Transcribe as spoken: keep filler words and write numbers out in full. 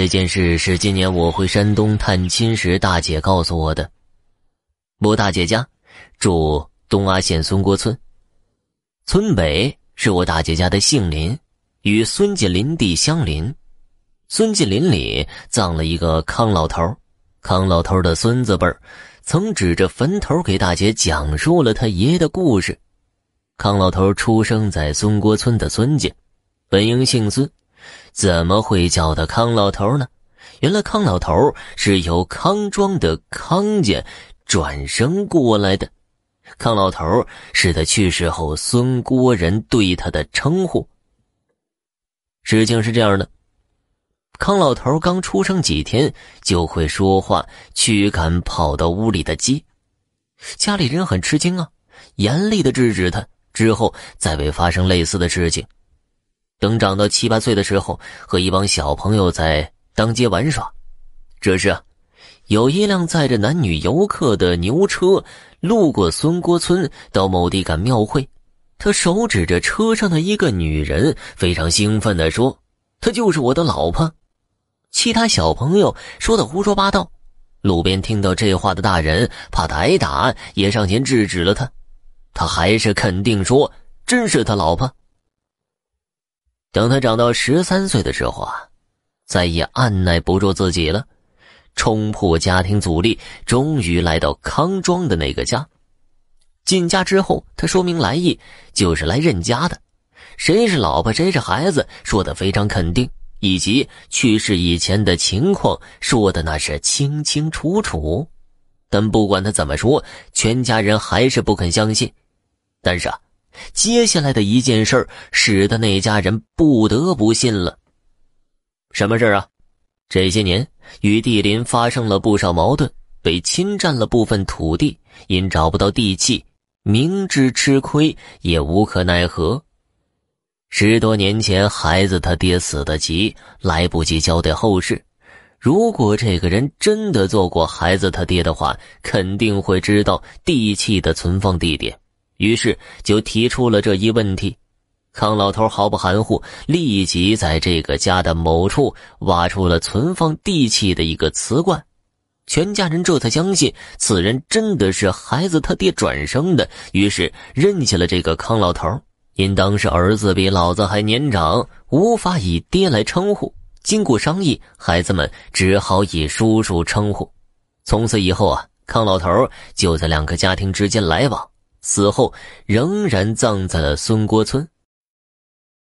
这件事是今年我回山东探亲时大姐告诉我的。我大姐家住东阿县孙郭村，村北是我大姐家的杏林，与孙家林地相邻。孙家林里葬了一个康老头，康老头的孙子辈儿曾指着坟头给大姐讲述了他爷的故事。康老头出生在孙郭村的孙家，本应姓孙，怎么会叫他康老头呢？原来康老头是由康庄的康家转生过来的，康老头是他去世后孙郭人对他的称呼。事情是这样的，康老头刚出生几天就会说话，驱赶跑到屋里的鸡，家里人很吃惊啊，严厉的制止他，之后再未发生类似的事情。等长到七八岁的时候，和一帮小朋友在当街玩耍，这时啊，有一辆载着男女游客的牛车路过孙郭村，到某地赶庙会。他手指着车上的一个女人，非常兴奋地说：“她就是我的老婆。”其他小朋友说的胡说八道，路边听到这话的大人怕他挨打，也上前制止了他。他还是肯定说：“真是他老婆。”等他长到十三岁的时候啊，再也按耐不住自己了，冲破家庭阻力，终于来到康庄的那个家。进家之后，他说明来意，就是来认家的，谁是老婆谁是孩子说得非常肯定，以及去世以前的情况说的那是清清楚楚。但不管他怎么说，全家人还是不肯相信。但是啊，接下来的一件事儿使得那家人不得不信了。什么事啊？这些年与地邻发生了不少矛盾，被侵占了部分土地，因找不到地契，明知吃亏也无可奈何。十多年前孩子他爹死得急，来不及交代后事，如果这个人真的做过孩子他爹的话，肯定会知道地契的存放地点，于是就提出了这一问题。康老头毫不含糊，立即在这个家的某处挖出了存放地契的一个瓷罐，全家人这才相信此人真的是孩子他爹转生的，于是认下了这个康老头。因当时儿子比老子还年长，无法以爹来称呼，经过商议，孩子们只好以叔叔称呼。从此以后啊，康老头就在两个家庭之间来往，死后仍然葬在了孙郭村。